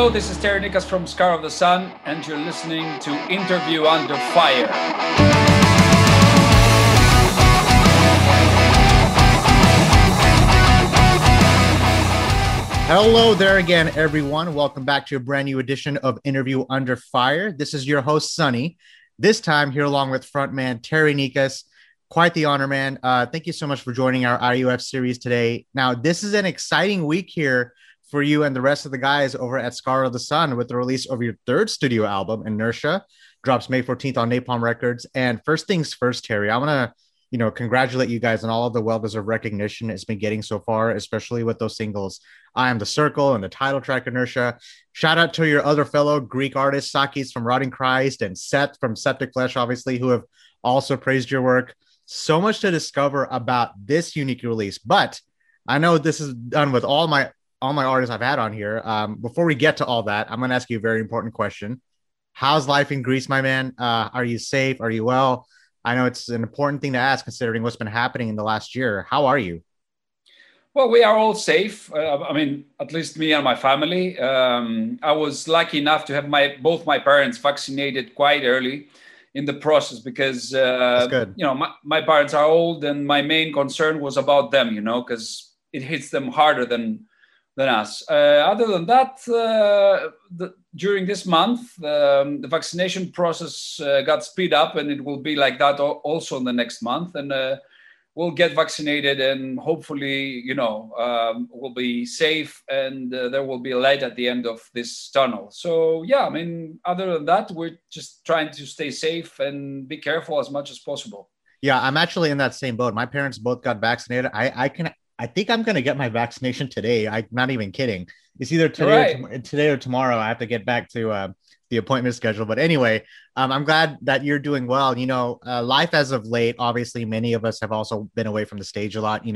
Hello, this is Terry Nikas from Scar of the Sun, and you're listening to Interview Under Fire. Hello there again, everyone. Welcome back to a brand new edition of Interview Under Fire. This is your host, Sonny. This time here along with frontman Terry Nikas. Quite the honor, man. Thank you so much for joining our IUF series today. Now, this is an exciting week here for you and the rest of the guys over at Scar of the Sun with the release of your third studio album, Inertia. Drops May 14th on Napalm Records. And first things first, Terry, I want to congratulate you guys on all of the well-deserved recognition it's been getting so far, especially with those singles, I Am the Circle and the title track Inertia. Shout out to your other fellow Greek artists, Sakis from Rotting Christ and Seth from Septic Flesh, obviously, who have also praised your work. So much to discover about this unique release, but I know this is done with all my artists I've had on here. Before we get to all that, I'm going to ask you a very important question. How's life in Greece, my man? Are you safe? Are you well? I know it's an important thing to ask considering what's been happening in the last year. How are you? Well, we are all safe. I mean, at least me and my family. I was lucky enough to have both my parents vaccinated quite early in the process because, my parents are old and my main concern was about them, because it hits them harder than us. Other than that, during this month, the vaccination process got speed up, and it will be like that also in the next month. And we'll get vaccinated, and hopefully, we'll be safe, and there will be a light at the end of this tunnel. So, yeah, I mean, other than that, we're just trying to stay safe and be careful as much as possible. Yeah, I'm actually in that same boat. My parents both got vaccinated. I think I'm going to get my vaccination today. I'm not even kidding. It's either today or tomorrow. I have to get back to the appointment schedule. But anyway, I'm glad that you're doing well. Life as of late, obviously, many of us have also been away from the stage a lot,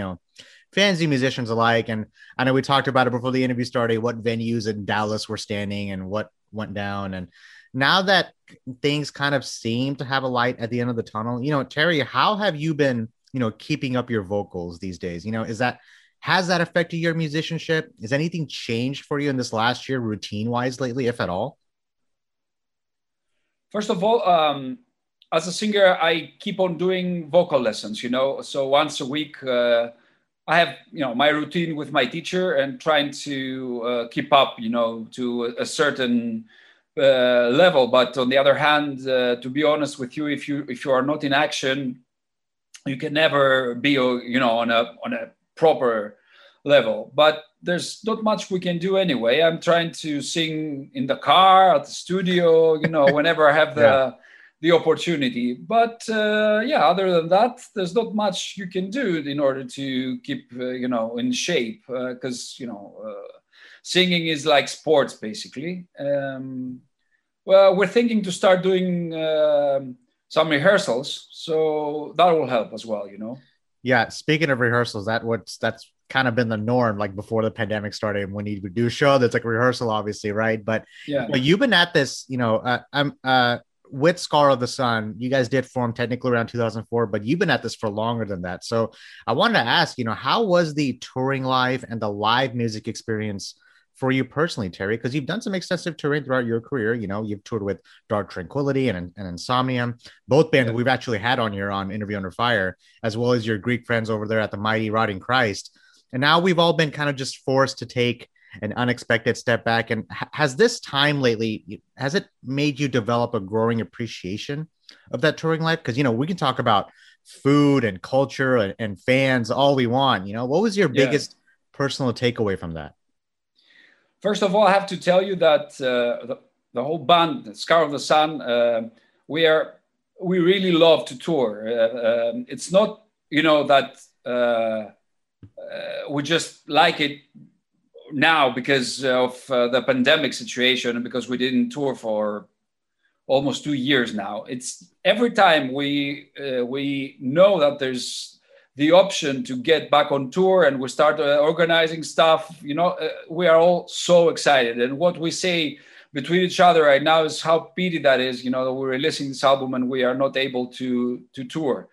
fans and musicians alike. And I know we talked about it before the interview started, what venues in Dallas were standing and what went down. And now that things kind of seem to have a light at the end of the tunnel, Terry, how have you been keeping up your vocals these days? Has that affected your musicianship? Has anything changed for you in this last year routine wise lately, if at all? First of all, as a singer, I keep on doing vocal lessons, so once a week, I have, my routine with my teacher and trying to keep up, to a certain level. But on the other hand, to be honest with you, if you are not in action, you can never be, on a proper level. But there's not much we can do anyway. I'm trying to sing in the car, at the studio, whenever I have the opportunity. But other than that, there's not much you can do in order to keep, in shape. Because singing is like sports, basically. Well, we're thinking to start doing some rehearsals, so that will help as well, Yeah, speaking of rehearsals, that's kind of been the norm, like before the pandemic started. When you do a show, that's like a rehearsal, obviously, right? But you've been at this, with Scar of the Sun. You guys did form technically around 2004, but you've been at this for longer than that. So I wanted to ask, how was the touring life and the live music experience for you personally, Terry, because you've done some extensive touring throughout your career. You've toured with Dark Tranquility and Insomnium, both bands that we've actually had on here on Interview Under Fire, as well as your Greek friends over there at the mighty Rotting Christ. And now we've all been kind of just forced to take an unexpected step back. And has this time lately, has it made you develop a growing appreciation of that touring life? Because, we can talk about food and culture and fans all we want. What was your biggest personal takeaway from that? First of all, I have to tell you that the whole band, Scar of the Sun, we really love to tour. It's not, that we just like it now because of the pandemic situation and because we didn't tour for almost 2 years now. It's every time we know that there's the option to get back on tour and we start organizing stuff, we are all so excited. And what we say between each other right now is how pity that is, that we're releasing this album and we are not able to tour.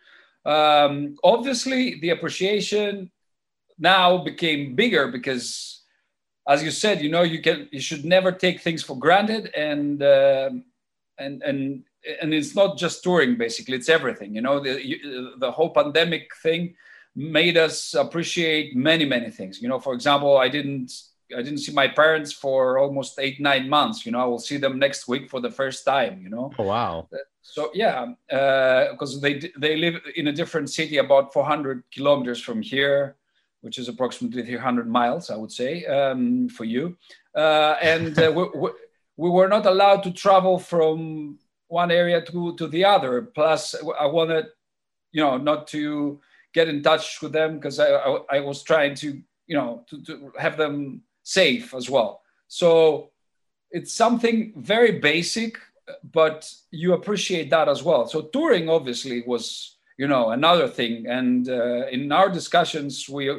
Obviously, the appreciation now became bigger because as you said, you know, you should never take things for granted, and it's not just touring, basically, it's everything. You know, the whole pandemic thing made us appreciate many things. You know, for example, I didn't see my parents for almost 8-9 months. You know, I will see them next week for the first time, you know. Oh, wow. So, yeah, because they live in a different city about 400 kilometers from here, which is approximately 300 miles, I would say, for you. We were not allowed to travel from one area to the other. Plus, I wanted, you know, not to get in touch with them because I was trying to, you know, to have them safe as well. So it's something very basic, but you appreciate that as well. So touring obviously was, you know, another thing. And in our discussions, we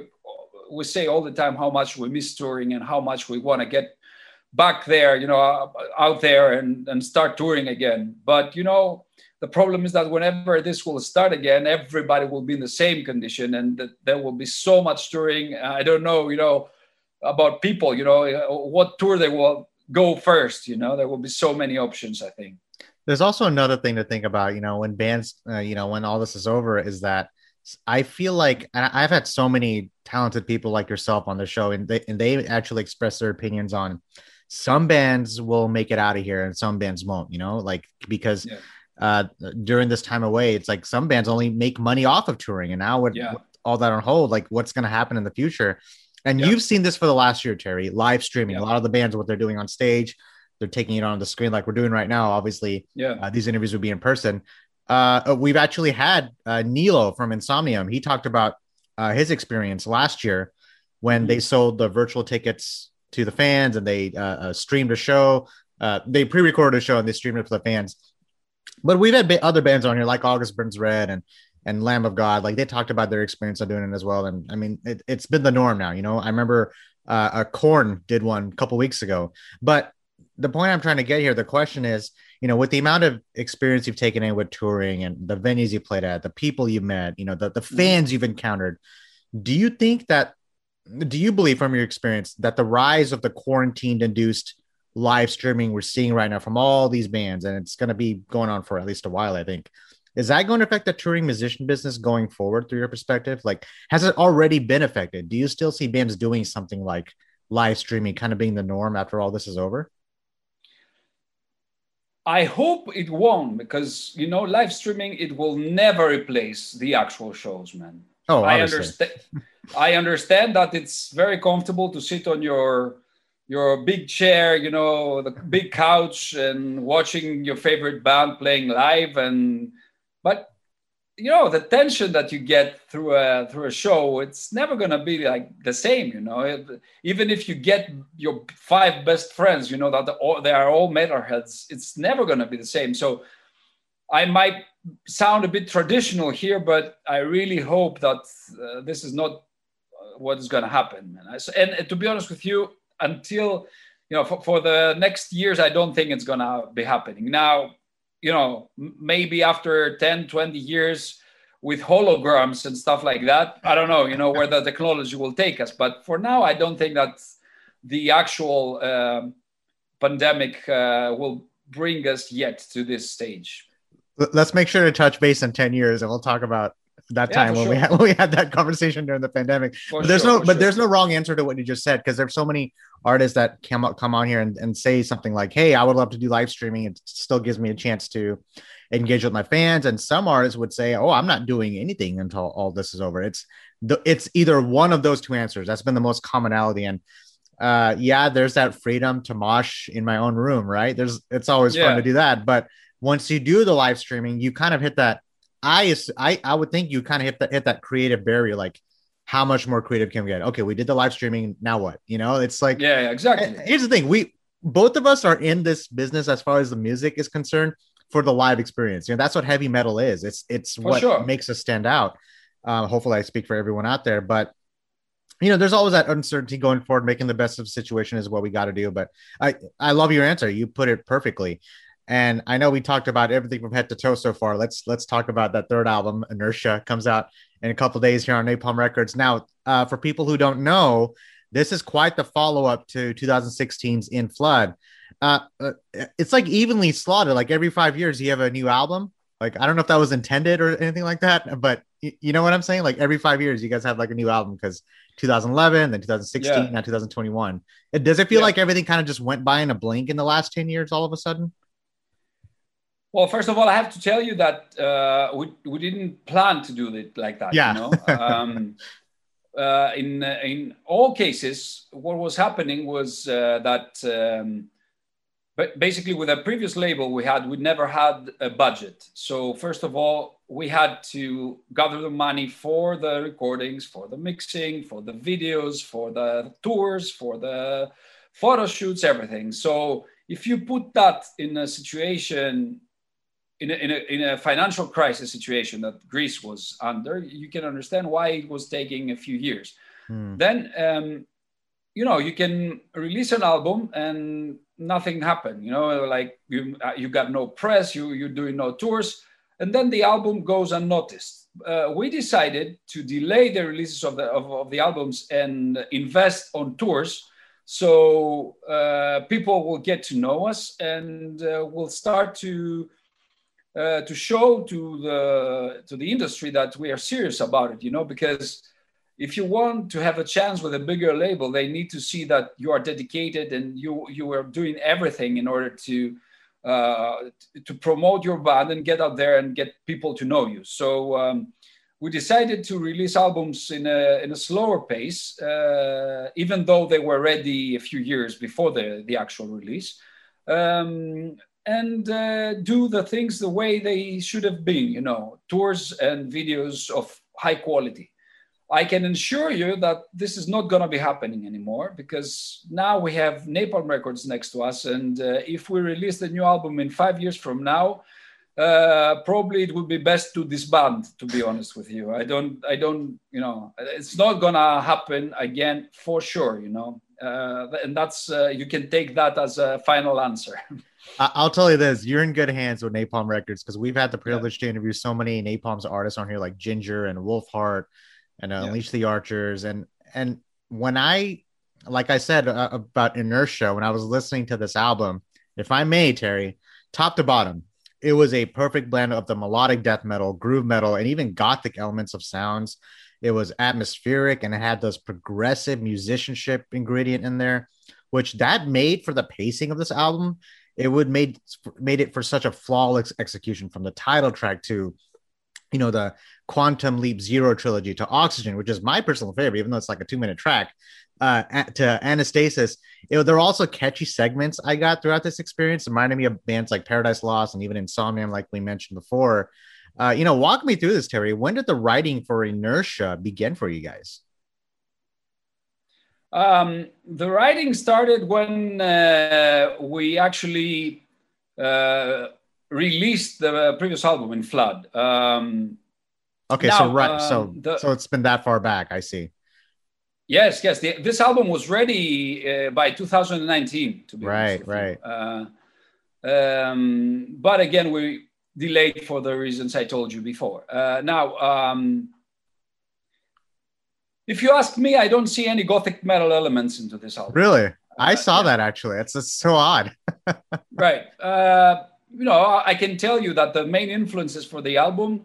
say all the time how much we miss touring and how much we want to get back there, you know, out there and start touring again. But, you know, the problem is that whenever this will start again, everybody will be in the same condition, and there will be so much touring. I don't know, you know, about people, you know, what tour they will go first. You know, there will be so many options, I think. There's also another thing to think about, you know, when bands, you know, when all this is over, is that I feel like, and I've had so many talented people like yourself on the show, and they actually express their opinions on some bands will make it out of here and some bands won't, you know, like, because during this time away, it's like some bands only make money off of touring, and now with all that on hold, like what's going to happen in the future? And you've seen this for the last year, Terry, live streaming. A lot of the bands, what they're doing on stage, they're taking it on the screen like we're doing right now. Obviously, these interviews would be in person. We've actually had Nilo from Insomnium. He talked about his experience last year when they sold the virtual tickets to the fans, and they streamed a show. They pre-recorded a show and they streamed it for the fans. But we've had other bands on here like August Burns Red and Lamb of God, like they talked about their experience of doing it as well. And I mean, it's been the norm now, you know. I remember Korn did one a couple weeks ago. But the point I'm trying to get here, the question is, you know, with the amount of experience you've taken in with touring and the venues you played at, the people you met, you know, the fans you've encountered, do you believe from your experience that the rise of the quarantine-induced live streaming we're seeing right now from all these bands, and it's going to be going on for at least a while, I think, is that going to affect the touring musician business going forward through your perspective? Like, has it already been affected? Do you still see bands doing something like live streaming kind of being the norm after all this is over? I hope it won't, because, you know, live streaming, it will never replace the actual shows, man. Oh, obviously. I understand that it's very comfortable to sit on your big chair, you know, the big couch, and watching your favorite band playing live. But you know, the tension that you get through a show, it's never gonna be like the same, you know. Even if you get your 5 best friends, you know, that they are all metalheads, it's never gonna be the same. So I might sound a bit traditional here, but I really hope that this is not what is going to happen. And to be honest with you, until, you know, for the next years, I don't think it's going to be happening. Now, you know, maybe after 10, 20 years with holograms and stuff like that, I don't know, you know, where the technology will take us. But for now, I don't think that the actual pandemic will bring us yet to this stage. Let's make sure to touch base in 10 years and we'll talk about that time when we had that conversation during the pandemic. There's no wrong answer to what you just said, because there's so many artists that come on here and say something like, hey, I would love to do live streaming. It still gives me a chance to engage with my fans. And some artists would say, oh, I'm not doing anything until all this is over. It's either one of those two answers. That's been the most commonality. And there's that freedom to mosh in my own room, right? It's always fun to do that. But once you do the live streaming, you kind of hit that. I would think you kind of hit that creative barrier. Like, how much more creative can we get? Okay, we did the live streaming. Now what? You know, it's like exactly. Here's the thing: both of us are in this business as far as the music is concerned for the live experience. You know, that's what heavy metal is. It's what makes us stand out. Hopefully, I speak for everyone out there, but. You know, there's always that uncertainty going forward. Making the best of the situation is what we got to do. But I love your answer. You put it perfectly. And I know we talked about everything from head to toe so far. Let's talk about that third album, Inertia, comes out in a couple of days here on Napalm Records. Now, for people who don't know, This is quite the follow-up to 2016's In Flood. It's like evenly slotted. Like every 5 years, you have a new album. Like, I don't know if that was intended or anything like that, but you know what I'm saying? Like every 5 years, you guys have like a new album, because 2011, then 2016, now 2021. Does it feel like everything kind of just went by in a blink in the last 10 years all of a sudden? Well, first of all, I have to tell you that we didn't plan to do it like that. Yeah. You know? In all cases, what was happening was but basically with a previous label we never had a budget. So first of all, we had to gather the money for the recordings, for the mixing, for the videos, for the tours, for the photo shoots, everything. So if you put that in a situation, in a financial crisis situation that Greece was under, you can understand why it was taking a few years. Then, you can release an album and nothing happened, like you got no press, you're doing no tours. And then the album goes unnoticed. We decided to delay the releases of the albums and invest on tours. So people will get to know us, and we'll start to show to the industry that we are serious about it, because if you want to have a chance with a bigger label, they need to see that you are dedicated and you are doing everything in order to promote your band and get out there and get people to know you. So we decided to release albums in a slower pace, even though they were ready a few years before the actual release. And do the things the way they should have been, tours and videos of high quality. I can assure you that this is not going to be happening anymore, because now we have Napalm Records next to us. And if we release the new album in 5 years from now, probably it would be best to disband, to be honest with you. I don't, it's not going to happen again for sure, and that's, you can take that as a final answer. I'll tell you this, you're in good hands with Napalm Records, because we've had the privilege to interview so many Napalm's artists on here, like Ginger and Wolfheart and Unleash the Archers. And when I said about Inertia, when I was listening to this album, if I may, Terry, top to bottom, it was a perfect blend of the melodic death metal, groove metal, and even gothic elements of sounds. It was atmospheric, and it had this progressive musicianship ingredient in there, which that made for the pacing of this album. It would made it for such a flawless execution, from the title track to, the Quantum Leap Zero trilogy, to Oxygen, which is my personal favorite, even though it's like a 2-minute track, to Anastasis. There are also catchy segments I got throughout this experience, reminding me of bands like Paradise Lost and even Insomnium, like we mentioned before. Walk me through this, Terry. When did the writing for Inertia begin for you guys? The writing started when we actually released the previous album In Flood. So it's been that far back. I see. Yes. This album was ready by 2019. To be honest. Right. But again, we delayed for the reasons I told you before. If you ask me, I don't see any gothic metal elements into this album. Really? I saw that, actually. It's just so odd. Right. I can tell you that the main influences for the album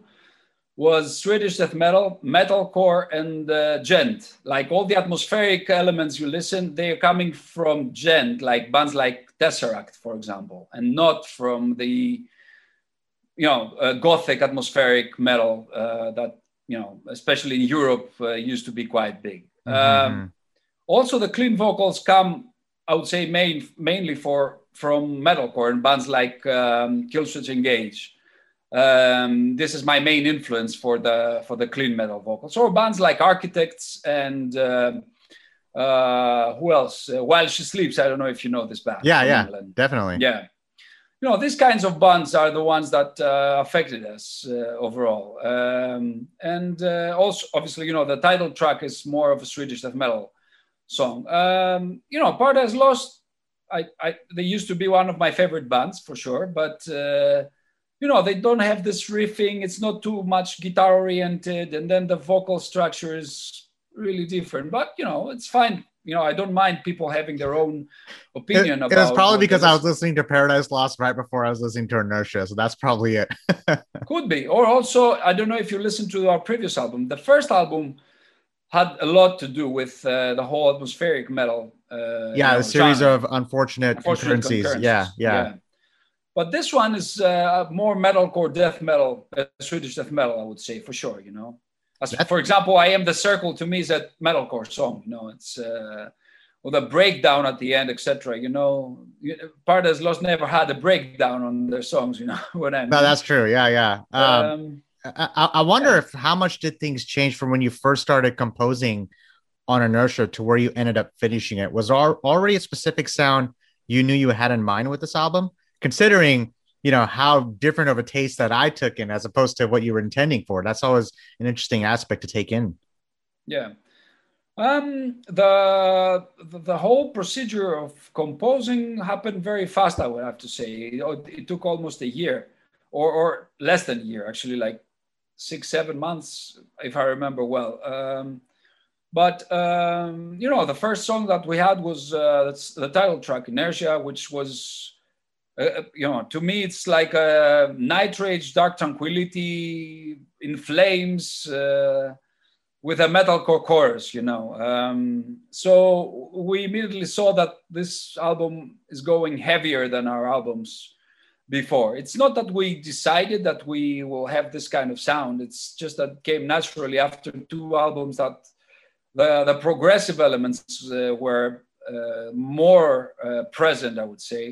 was Swedish death metal, metalcore, and gent. Like all the atmospheric elements you listen, they are coming from gent, like bands like Tesseract, for example, and not from the, gothic atmospheric metal that, especially in Europe, used to be quite big. Also, the clean vocals come, I would say, mainly from metalcore and bands like Killswitch Engage. This is my main influence for the clean metal vocals. Or bands like Architects and who else? While She Sleeps. I don't know if you know this band. Yeah, definitely. Yeah. These kinds of bands are the ones that affected us overall. And also, obviously, the title track is more of a Swedish death metal song. Paradise Lost, they used to be one of my favorite bands, for sure. But, they don't have this riffing. It's not too much guitar-oriented. And then the vocal structure is really different. But, it's fine. you know, I don't mind people having their own opinion about it. It was probably because I was listening to Paradise Lost right before I was listening to Inertia, so that's probably it. Could be. Or also, I don't know if you listened to our previous album. The first album had a lot to do with the whole atmospheric metal. Yeah, a series of unfortunate concurrencies. Yeah. But this one is more metalcore death metal, Swedish death metal, I would say, for sure, you know. For example, I Am the Circle, to me, is a metalcore song, you know, it's with a breakdown at the end, etc. You know, Paradise Lost never had a breakdown on their songs, you know what I mean? No, that's true. Yeah. I wonder if how much did things change from when you first started composing on Inertia to where you ended up finishing it? Was there already a specific sound you knew you had in mind with this album? Considering, you know, how different of a taste that I took in as opposed to what you were intending for. That's always an interesting aspect to take in. Yeah. The whole procedure of composing happened very fast, I would have to say. It took almost a year or less than a year, actually, like 6-7 months, if I remember well. But you know, the first song that we had was the title track, Inertia, which was... you know, to me, it's like a Nightrage, Dark Tranquility, In Flames, with a metalcore chorus, you know. So we immediately saw that this album is going heavier than our albums before. It's not that we decided that we will have this kind of sound. It's just that it came naturally after two albums that the progressive elements were more present, I would say.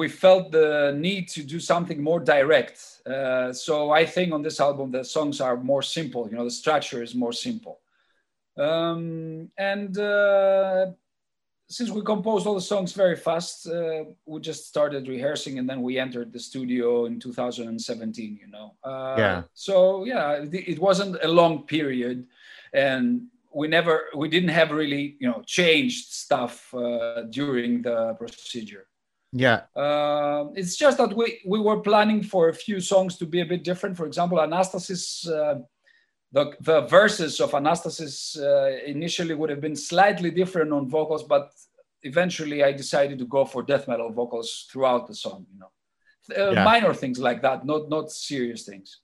We felt the need to do something more direct. So I think on this album, the songs are more simple. You know, the structure is more simple. And since we composed all the songs very fast, we just started rehearsing and then we entered the studio in 2017, you know. So, yeah, it wasn't a long period. And we didn't have really, you know, changed stuff during the procedure. Yeah. It's just that we were planning for a few songs to be a bit different. For example, Anastasis, the verses of Anastasis initially would have been slightly different on vocals, but eventually I decided to go for death metal vocals throughout the song, you know. Minor things like that, not serious things.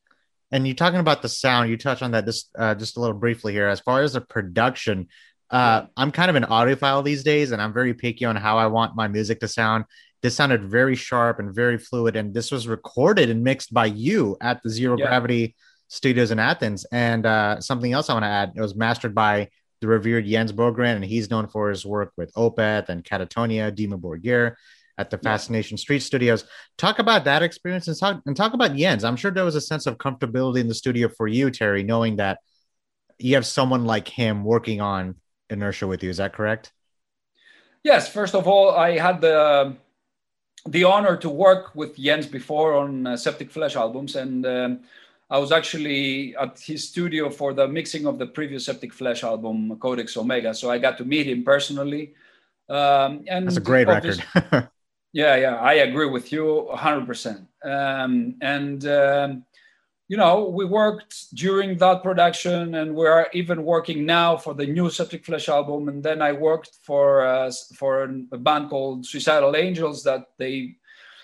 And you're talking about the sound, you touched on that just a little briefly here. As far as the production, I'm kind of an audiophile these days, and I'm very picky on how I want my music to sound. This sounded very sharp and very fluid, and this was recorded and mixed by you at the Zero Gravity Studios in Athens. And something else I want to add, it was mastered by the revered Jens Bogren, and he's known for his work with Opeth and Katatonia, Dimmu Borgir at the Fascination Street Studios. Talk about that experience and talk about Jens. I'm sure there was a sense of comfortability in the studio for you, Terry, knowing that you have someone like him working on Inertia with you. Is that correct? Yes. First of all, I had the honor to work with Jens before on Septic Flesh albums. And I was actually at his studio for the mixing of the previous Septic Flesh album, Codex Omega. So I got to meet him personally. And that's a great record. yeah. I agree with you 100%. You know, we worked during that production and we are even working now for the new Septic Flesh album. And then I worked for a band called Suicidal Angels that they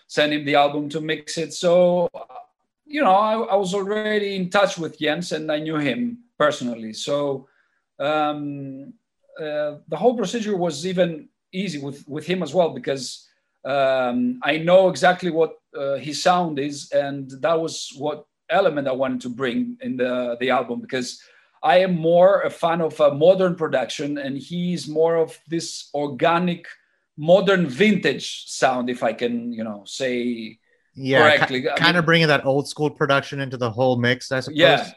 sent him the album to mix it. So, you know, I was already in touch with Jens and I knew him personally. So the whole procedure was even easy with him as well, because I know exactly what his sound is. And that was what element I wanted to bring in the album, because I am more a fan of a modern production and he's more of this organic modern vintage sound, if I can, you know, say correctly. Kind of bringing that old school production into the whole mix, I suppose.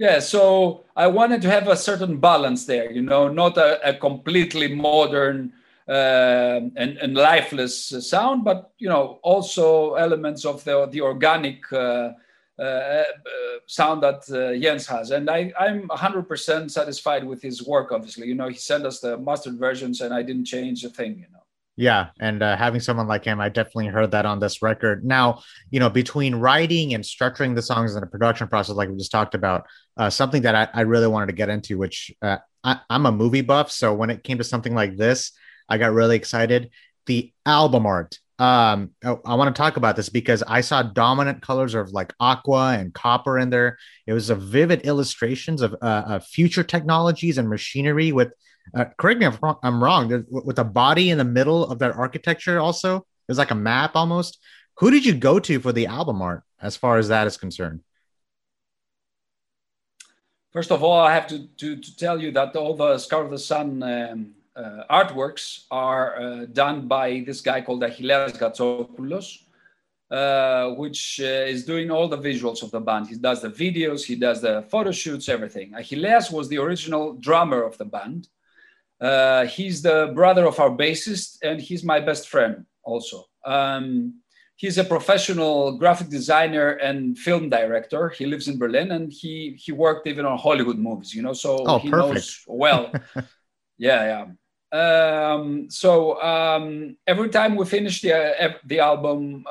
Yeah. So I wanted to have a certain balance there, you know, not a completely modern and lifeless sound, but, you know, also elements of the organic sound that Jens has. And I'm 100% satisfied with his work, obviously. You know, he sent us the mastered versions and I didn't change a thing, you know. Yeah, and having someone like him, I definitely heard that on this record. Now, you know, between writing and structuring the songs and the production process, like we just talked about, something that I really wanted to get into, which I'm a movie buff, so when it came to something like this, I got really excited. The album art. I want to talk about this because I saw dominant colors of like aqua and copper in there. It was a vivid illustrations of future technologies and machinery with, correct me if I'm wrong, with a body in the middle of that architecture also. It was like a map almost. Who did you go to for the album art as far as that is concerned? First of all, I have to tell you that all the Scar of the Sun artworks are done by this guy called Achilleas Gatsopoulos, which is doing all the visuals of the band. He does the videos, he does the photo shoots, everything. Achilleas was the original drummer of the band. He's the brother of our bassist, and he's my best friend also. He's a professional graphic designer and film director. He lives in Berlin, and he worked even on Hollywood movies, you know, so he knows well. Yeah. Every time we finish the album,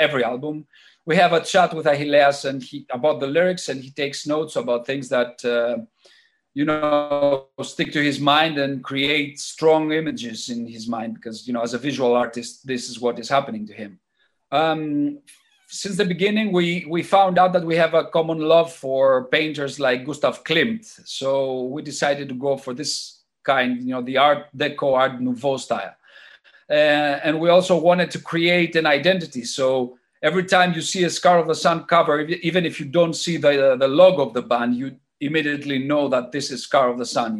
every album, we have a chat with Achilleas and about the lyrics, and he takes notes about things that, stick to his mind and create strong images in his mind because, as a visual artist, this is what is happening to him. Since the beginning, we found out that we have a common love for painters like Gustav Klimt. So we decided to go for this kind, the Art Deco, Art Nouveau style. And we also wanted to create an identity. So every time you see a Scar of the Sun cover, even if you don't see the logo of the band, you immediately know that this is Scar of the Sun,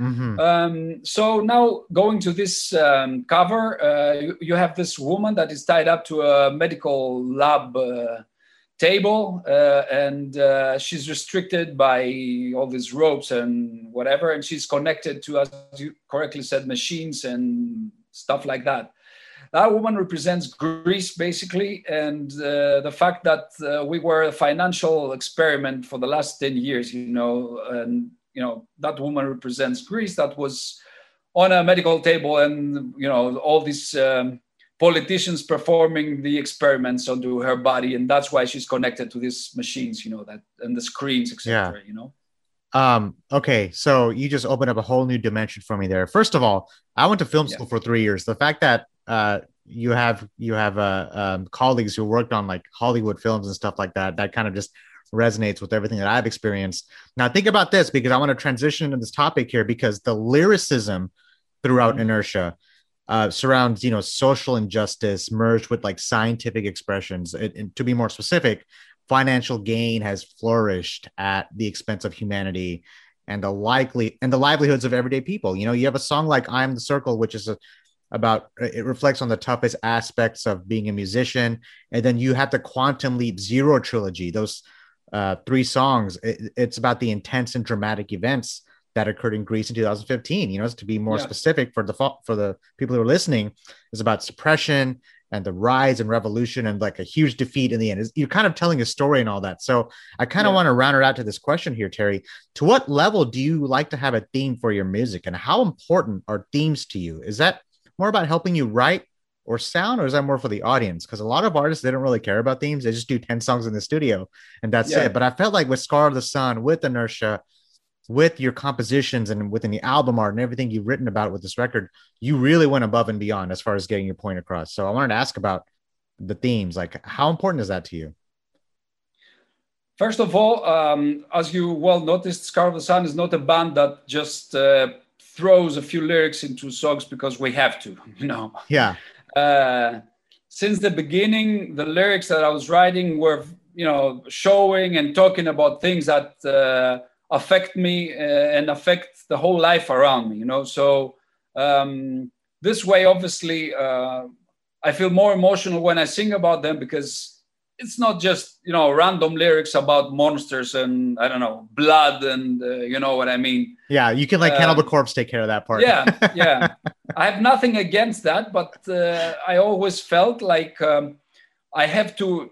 Mm-hmm. So now going to this cover, you have this woman that is tied up to a medical lab table, and she's restricted by all these ropes and whatever, and she's connected to, as you correctly said, machines and stuff like that. That woman represents Greece, basically, and the fact that we were a financial experiment for the last 10 years, and that woman represents Greece that was on a medical table and, all these politicians performing the experiments onto her body. And that's why she's connected to these machines, that and the screens, etc. Yeah. Okay. So you just opened up a whole new dimension for me there. First of all, I went to film school for 3 years. The fact that you have colleagues who worked on like Hollywood films and stuff like that, that kind of just resonates with everything that I've experienced. Now think about this, because I want to transition into this topic here, because the lyricism throughout Inertia surrounds, social injustice merged with like scientific expressions. And to be more specific, financial gain has flourished at the expense of humanity and the livelihoods of everyday people. You have a song like I Am the Circle, which is about it reflects on the toughest aspects of being a musician. And then you have the Quantum Leap Zero trilogy, those three songs. It's about the intense and dramatic events that occurred in Greece in 2015. To be more specific for the people who are listening, is about suppression and the rise and revolution and like a huge defeat in the end. You're kind of telling a story and all that. So I kind of want to round it out to this question here, Terry. To what level do you like to have a theme for your music, and how important are themes to you? Is that more about helping you write or sound, or is that more for the audience? Because a lot of artists, they don't really care about themes. They just do 10 songs in the studio and that's it. But I felt like with Scar of the Sun, with Inertia, with your compositions and within the album art and everything you've written about with this record, you really went above and beyond as far as getting your point across. So I wanted to ask about the themes. Like, how important is that to you? First of all, as you well noticed, Scar of the Sun is not a band that just throws a few lyrics into songs because we have to, Yeah. Since the beginning, the lyrics that I was writing were, showing and talking about things that affect me and affect the whole life around me, So this way, obviously, I feel more emotional when I sing about them because it's not just, random lyrics about monsters and, I don't know, blood and you know what I mean. Yeah, you can like handle the corpse, take care of that part. Yeah. I have nothing against that, but I always felt like I have to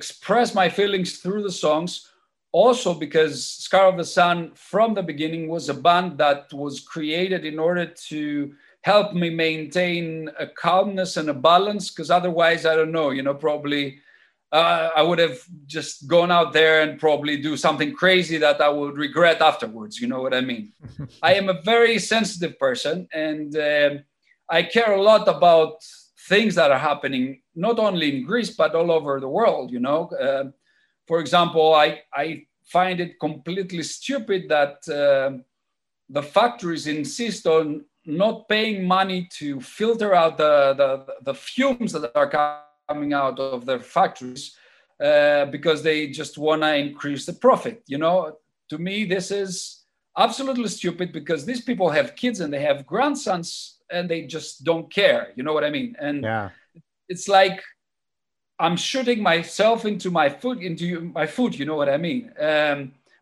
express my feelings through the songs. Also because Scar of the Sun from the beginning was a band that was created in order to help me maintain a calmness and a balance, because otherwise, I don't know, probably I would have just gone out there and probably do something crazy that I would regret afterwards. You know what I mean? I am a very sensitive person, and I care a lot about things that are happening, not only in Greece, but all over the world, you know? For example, I find it completely stupid that the factories insist on not paying money to filter out the fumes that are coming out of their factories because they just want to increase the profit. You know, to me, this is absolutely stupid because these people have kids and they have grandsons and they just don't care. You know what I mean? And it's like I'm shooting myself into my foot. You know what I mean?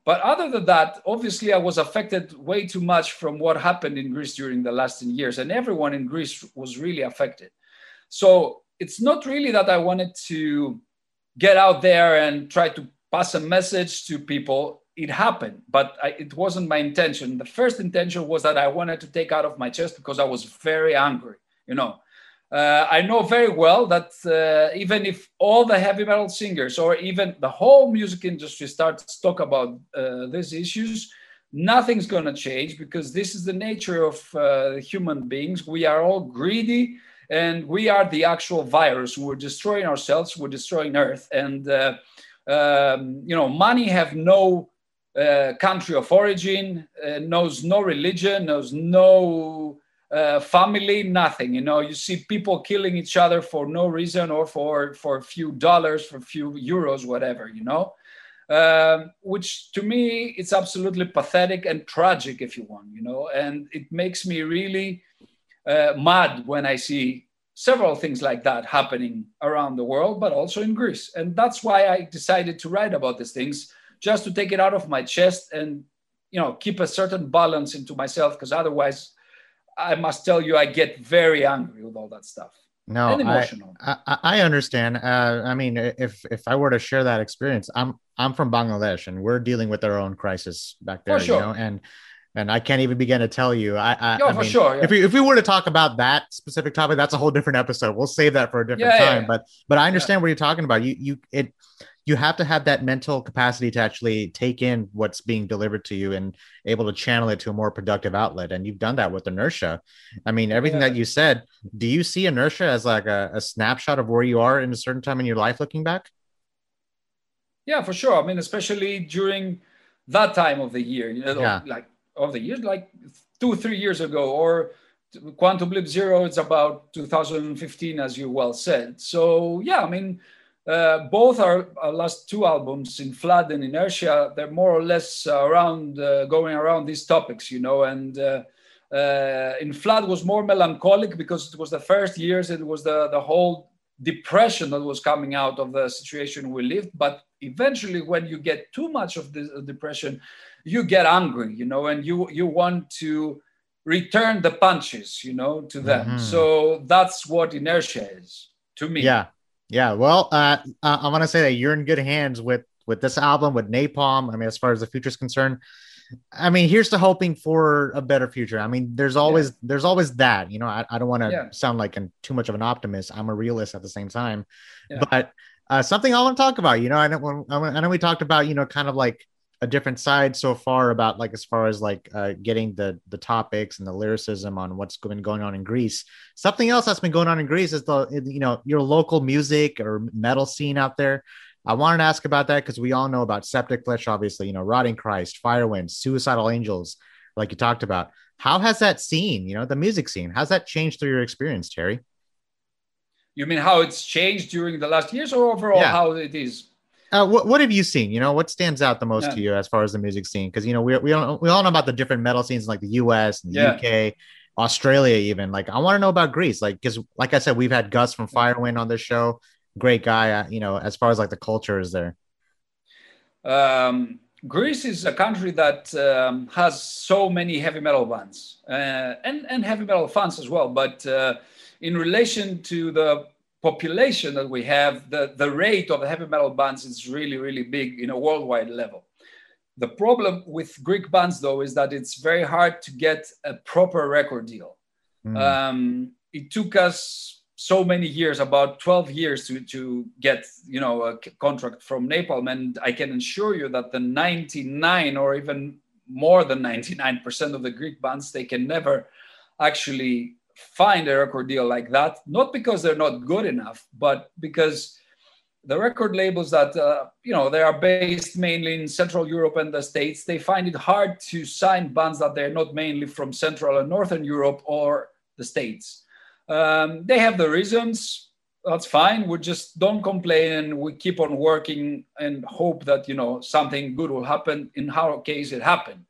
But other than that, obviously, I was affected way too much from what happened in Greece during the last 10 years. And everyone in Greece was really affected. So it's not really that I wanted to get out there and try to pass a message to people. It happened, but it wasn't my intention. The first intention was that I wanted to take out of my chest because I was very angry, you know. I know very well that even if all the heavy metal singers or even the whole music industry starts to talk about these issues, nothing's going to change because this is the nature of human beings. We are all greedy. And we are the actual virus. We're destroying ourselves. We're destroying Earth. And, you know, money have no country of origin, knows no religion, knows no family, nothing. You know, you see people killing each other for no reason or for a few dollars, for a few euros, whatever, you know, which to me, it's absolutely pathetic and tragic if you want, you know, and it makes me really... mad when I see several things like that happening around the world, but also in Greece. And that's why I decided to write about these things, just to take it out of my chest and, you know, keep a certain balance into myself, because otherwise, I must tell you, I get very angry with all that stuff. No, and emotional. I understand. I mean, if I were to share that experience, I'm from Bangladesh, and we're dealing with our own crisis back there, you know, and I can't even begin to tell you. I mean, if we were to talk about that specific topic, that's a whole different episode. We'll save that for a different time. But I understand what you're talking about. You have to have that mental capacity to actually take in what's being delivered to you and able to channel it to a more productive outlet. And you've done that with Inertia. I mean, everything that you said. Do you see Inertia as like a snapshot of where you are in a certain time in your life, looking back? Yeah, for sure. I mean, especially during that time of the year, you know, like 2-3 years ago, or Quantum Leap Zero, it's about 2015, as you well said. So yeah, I mean, both our last two albums, In Flood and Inertia, they're more or less around going around these topics, you know. And In Flood was more melancholic because it was the first years, it was the whole depression that was coming out of the situation we lived. But eventually, when you get too much of this depression, you get angry, you know, and you want to return the punches, you know, to them. Mm-hmm. So that's what Inertia is to me. Yeah. Yeah. Well, I want to say that you're in good hands with this album, with Napalm. I mean, as far as the future is concerned, I mean, here's to hoping for a better future. I mean, there's always that, you know, I don't want to sound like too much of an optimist. I'm a realist at the same time, but something I want to talk about, you know, I know we talked about, you know, kind of like a different side so far about like, as far as like getting the topics and the lyricism on what's been going on in Greece. Something else that's been going on in Greece is you know, your local music or metal scene out there. I wanted to ask about that because we all know about Septic Flesh, obviously, you know, Rotting Christ, Firewind, Suicidal Angels, like you talked about. How has that scene, you know, the music scene, how's that changed through your experience, Terry? You mean how it's changed during the last years or overall how it is? What have you seen? You know, what stands out the most to you as far as the music scene? Because, you know, we all know about the different metal scenes in like the US and the UK, Australia, even. Like, I want to know about Greece. Like, because like I said, we've had Gus from Firewind on this show. Great guy, you know, as far as like the culture is there. Greece is a country that has so many heavy metal bands and heavy metal fans as well. But in relation to the population that we have, the rate of heavy metal bands is really, really big in a worldwide level. The problem with Greek bands, though, is that it's very hard to get a proper record deal. It took us so many years, about 12 years to get, you know, a contract from Napalm. And I can assure you that the 99 or even more than 99% of the Greek bands, they can never actually find a record deal like that. Not because they're not good enough, but because the record labels that, you know, they are based mainly in Central Europe and the States, they find it hard to sign bands that they're not mainly from Central and Northern Europe or the States. They have the reasons, that's fine. We just don't complain and we keep on working and hope that, you know, something good will happen. In our case, it happened.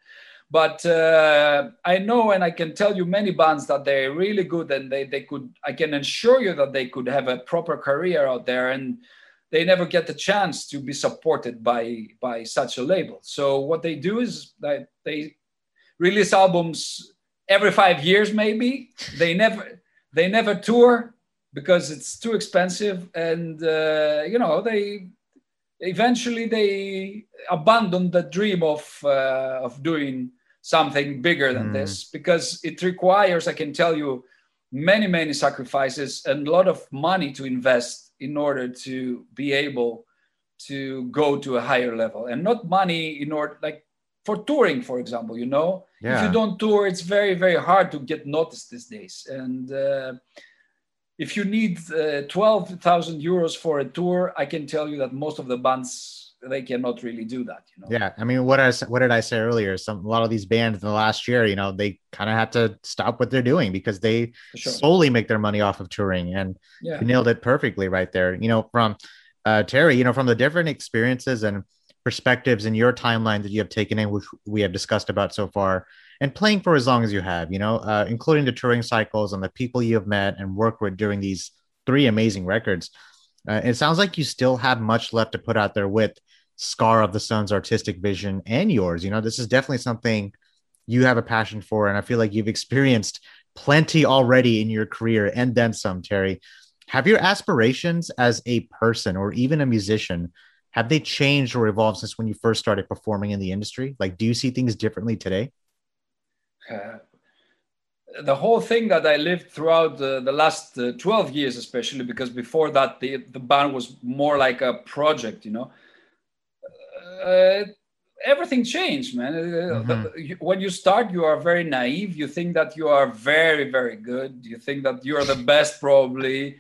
But I know, and I can tell you many bands that they're really good and they could, I can assure you that they could have a proper career out there, and they never get the chance to be supported by such a label. So what they do is that they release albums every 5 years, maybe. They never tour because it's too expensive, and you know, they eventually they abandon the dream of doing something bigger than this, because it requires, I can tell you, many sacrifices and a lot of money to invest in order to be able to go to a higher level. And not money in order, like for touring, for example, you know. Yeah. If you don't tour, it's very hard to get noticed these days. And if you need 12,000 euros for a tour, I can tell you that most of the bands, they cannot really do that. You know? Yeah, I mean, what did I say earlier? A lot of these bands in the last year, you know, they kind of had to stop what they're doing because they solely make their money off of touring. And you nailed it perfectly right there. You know, from Terry, you know, from the different experiences and perspectives in your timeline that you have taken in, which we have discussed about so far, and playing for as long as you have, you know, including the touring cycles and the people you have met and worked with during these three amazing records. It sounds like you still have much left to put out there with Scar of the Sun's artistic vision and yours. You know, this is definitely something you have a passion for, and I feel like you've experienced plenty already in your career and then some, Terry. Have your aspirations as a person or even a musician, have they changed or evolved since when you first started performing in the industry? Like, do you see things differently today? The whole thing that I lived throughout the last 12 years, especially, because before that, the band was more like a project, you know. Everything changed, man. When you start, you are very naive. You think that you are very good. You think that you are the best, probably.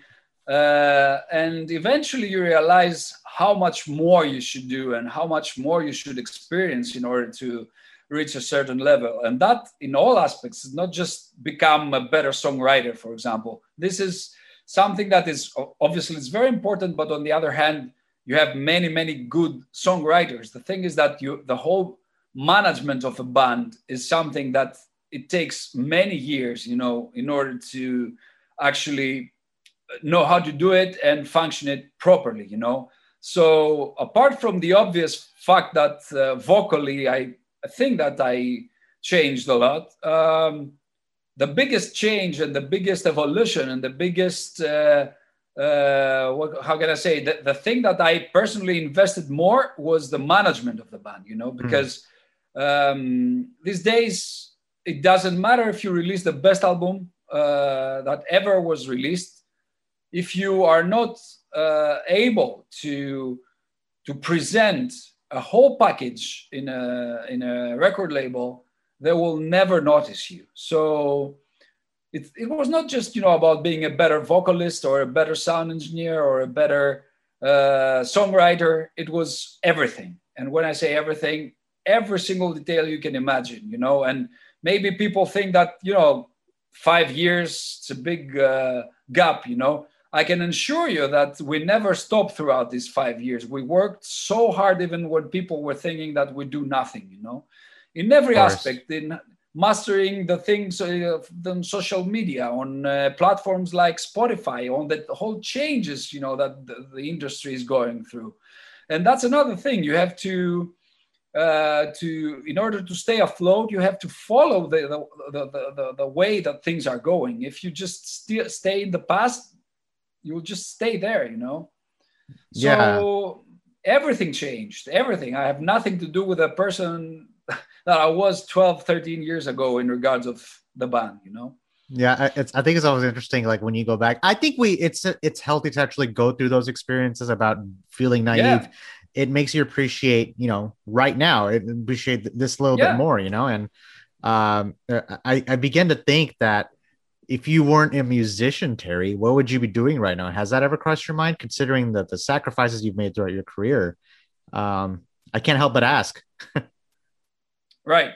And eventually you realize how much more you should do and how much more you should experience in order to reach a certain level. And that in all aspects is not just become a better songwriter, for example. This is something that is obviously it's very important, but on the other hand, you have many good songwriters. The thing is that the whole management of a band is something that it takes many years, you know, in order to actually know how to do it and function it properly, you know. So apart from the obvious fact that vocally I think that I changed a lot, the biggest change and the biggest evolution and the biggest how can I say, the thing that I personally invested more was the management of the band, you know, because these days it doesn't matter if you release the best album that ever was released. If you are not able to present a whole package in a record label, they will never notice you. So it was not just, you know, about being a better vocalist or a better sound engineer or a better songwriter. It was everything. And when I say everything, every single detail you can imagine, you know. And maybe people think that, you know, 5 years, it's a big gap, you know. I can assure you that we never stopped throughout these 5 years. We worked so hard, even when people were thinking that we do nothing, you know, in every aspect, in mastering the things on social media, on platforms like Spotify, on the whole changes, you know, that the industry is going through. And that's another thing you have to in order to stay afloat, you have to follow the way that things are going. If you just stay in the past, you will just stay there, you know. So everything changed, everything. I have nothing to do with the person that I was 12, 13 years ago in regards of the band, you know. Yeah, I think it's always interesting. Like when you go back, I think it's healthy to actually go through those experiences about feeling naive. Yeah. It makes you appreciate, right now, appreciate this little bit more, And I began to think that if you weren't a musician, Terry, what would you be doing right now? Has that ever crossed your mind, considering that the sacrifices you've made throughout your career? I can't help but ask. Right,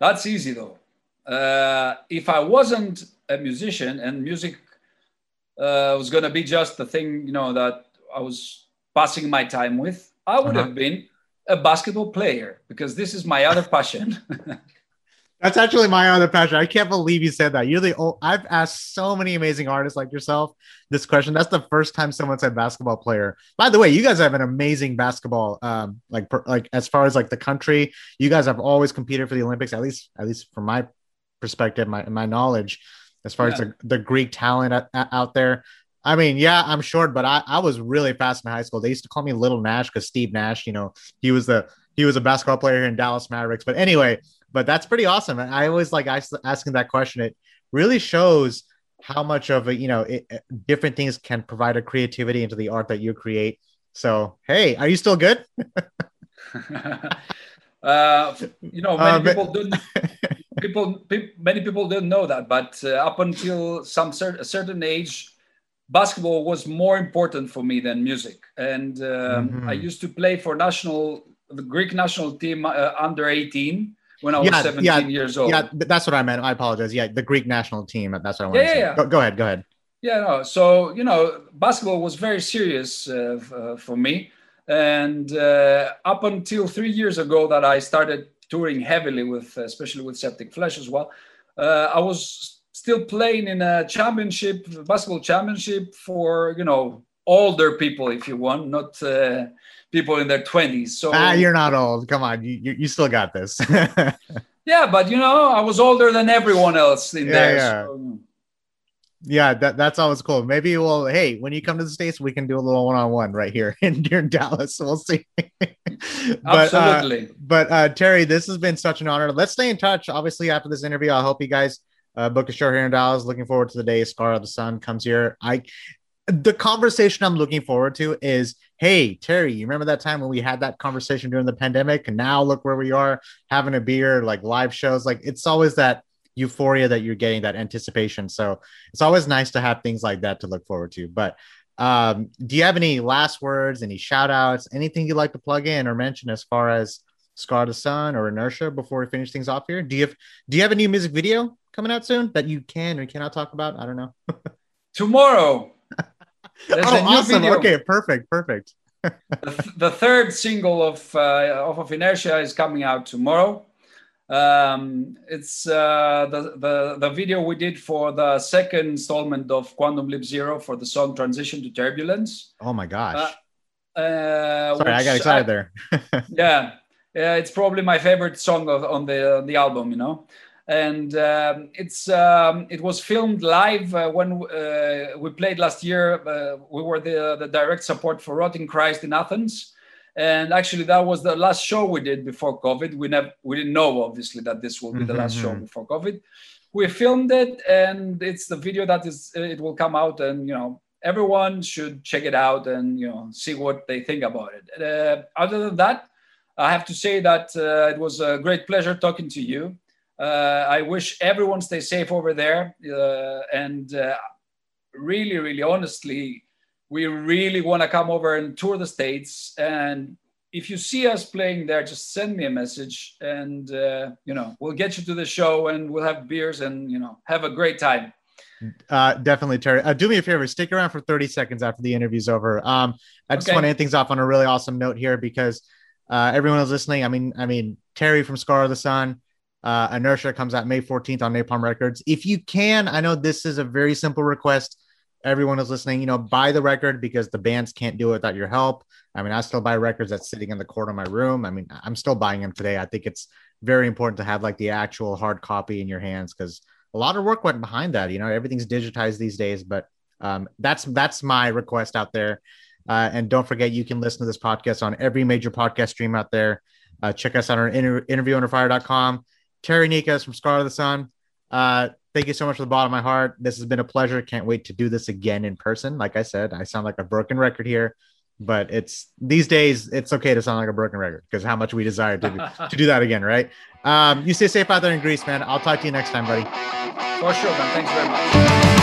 that's easy though. If I wasn't a musician and music was going to be just the thing, that I was passing my time with, I would have been a basketball player, because this is my other passion. That's actually my other passion. I can't believe you said that. I've asked so many amazing artists like yourself this question. That's the first time someone said basketball player. By the way, you guys have an amazing basketball, as far as like the country, you guys have always competed for the Olympics, at least from my perspective, my knowledge as far as the Greek talent out there. I mean, I'm short, but I was really fast in high school. They used to call me Little Nash because Steve Nash, he was a basketball player here in Dallas Mavericks. But anyway, that's pretty awesome. And I always like asking that question. It really shows how much of a different things can provide a creativity into the art that you create. So hey, are you still good? Many people didn't know that, but up until a certain age, basketball was more important for me than music. And I used to play for the Greek national team under 18 when I was 17 years old. Yeah, that's what I meant. I apologize. Yeah, the Greek national team. That's what I wanted to say. Yeah. Go ahead. Yeah, no. So, basketball was very serious for me. And up until 3 years ago that I started touring heavily especially with Septic Flesh as well. I was still playing in a basketball championship for, older people, if you want, not people in their 20s. So you're not old. Come on. You still got this. Yeah, but, I was older than everyone else in there. Yeah. So. Yeah, that's always cool. Maybe when you come to the States, we can do a little one-on-one right here in Dallas. We'll see. Absolutely. But Terry, this has been such an honor. Let's stay in touch. Obviously, after this interview, I'll help you guys book a show here in Dallas. Looking forward to the day Scar of the Sun comes here. The conversation I'm looking forward to is, hey, Terry, you remember that time when we had that conversation during the pandemic? And now look where we are, having a beer, like live shows. Like it's always that euphoria that you're getting, that anticipation. So it's always nice to have things like that to look forward to. But do you have any last words, any shout outs, anything you'd like to plug in or mention as far as Scar the Sun or Inertia before we finish things off here? Do you have a new music video coming out soon that you can or cannot talk about? I don't know. Tomorrow. Oh, awesome. Video. Okay, perfect. The third single of Inertia is coming out tomorrow. It's the video we did for the second installment of Quantum Leap Zero for the song Transition to Turbulence. Oh my gosh. Sorry, I got excited there. Yeah, it's probably my favorite song on the album, And it was filmed live when we played last year. We were the direct support for Rotting Christ in Athens. And actually, that was the last show we did before COVID. We didn't know, obviously, that this will be the last show before COVID. We filmed it, and it's the video it will come out, and everyone should check it out and see what they think about it. Other than that, I have to say that it was a great pleasure talking to you. I wish everyone stay safe over there, and really, really, honestly. We really want to come over and tour the States. And if you see us playing there, just send me a message and, we'll get you to the show and we'll have beers and, have a great time. Definitely, Terry. Do me a favor, stick around for 30 seconds after the interview's over. I just want to end things off on a really awesome note here because everyone is listening. I mean, Terry from Scar of the Sun. Inertia comes out May 14th on Napalm Records. If you can, I know this is a very simple request. Everyone is listening, buy the record because the bands can't do it without your help. I mean, I still buy records that's sitting in the corner of my room. I mean, I'm still buying them today. I think it's very important to have like the actual hard copy in your hands because a lot of work went behind that. Everything's digitized these days, but that's my request out there. And don't forget, you can listen to this podcast on every major podcast stream out there. Check us out on interviewunderfire.com. Terry Nikas from Scar of the Sun. Thank you so much from the bottom of my heart. This has been a pleasure. Can't wait to do this again in person. Like I said, I sound like a broken record here, but it's these days, it's okay to sound like a broken record because how much we desire to do that again, right? You stay safe out there in Greece, man. I'll talk to you next time, buddy. For sure, man. Thanks very much.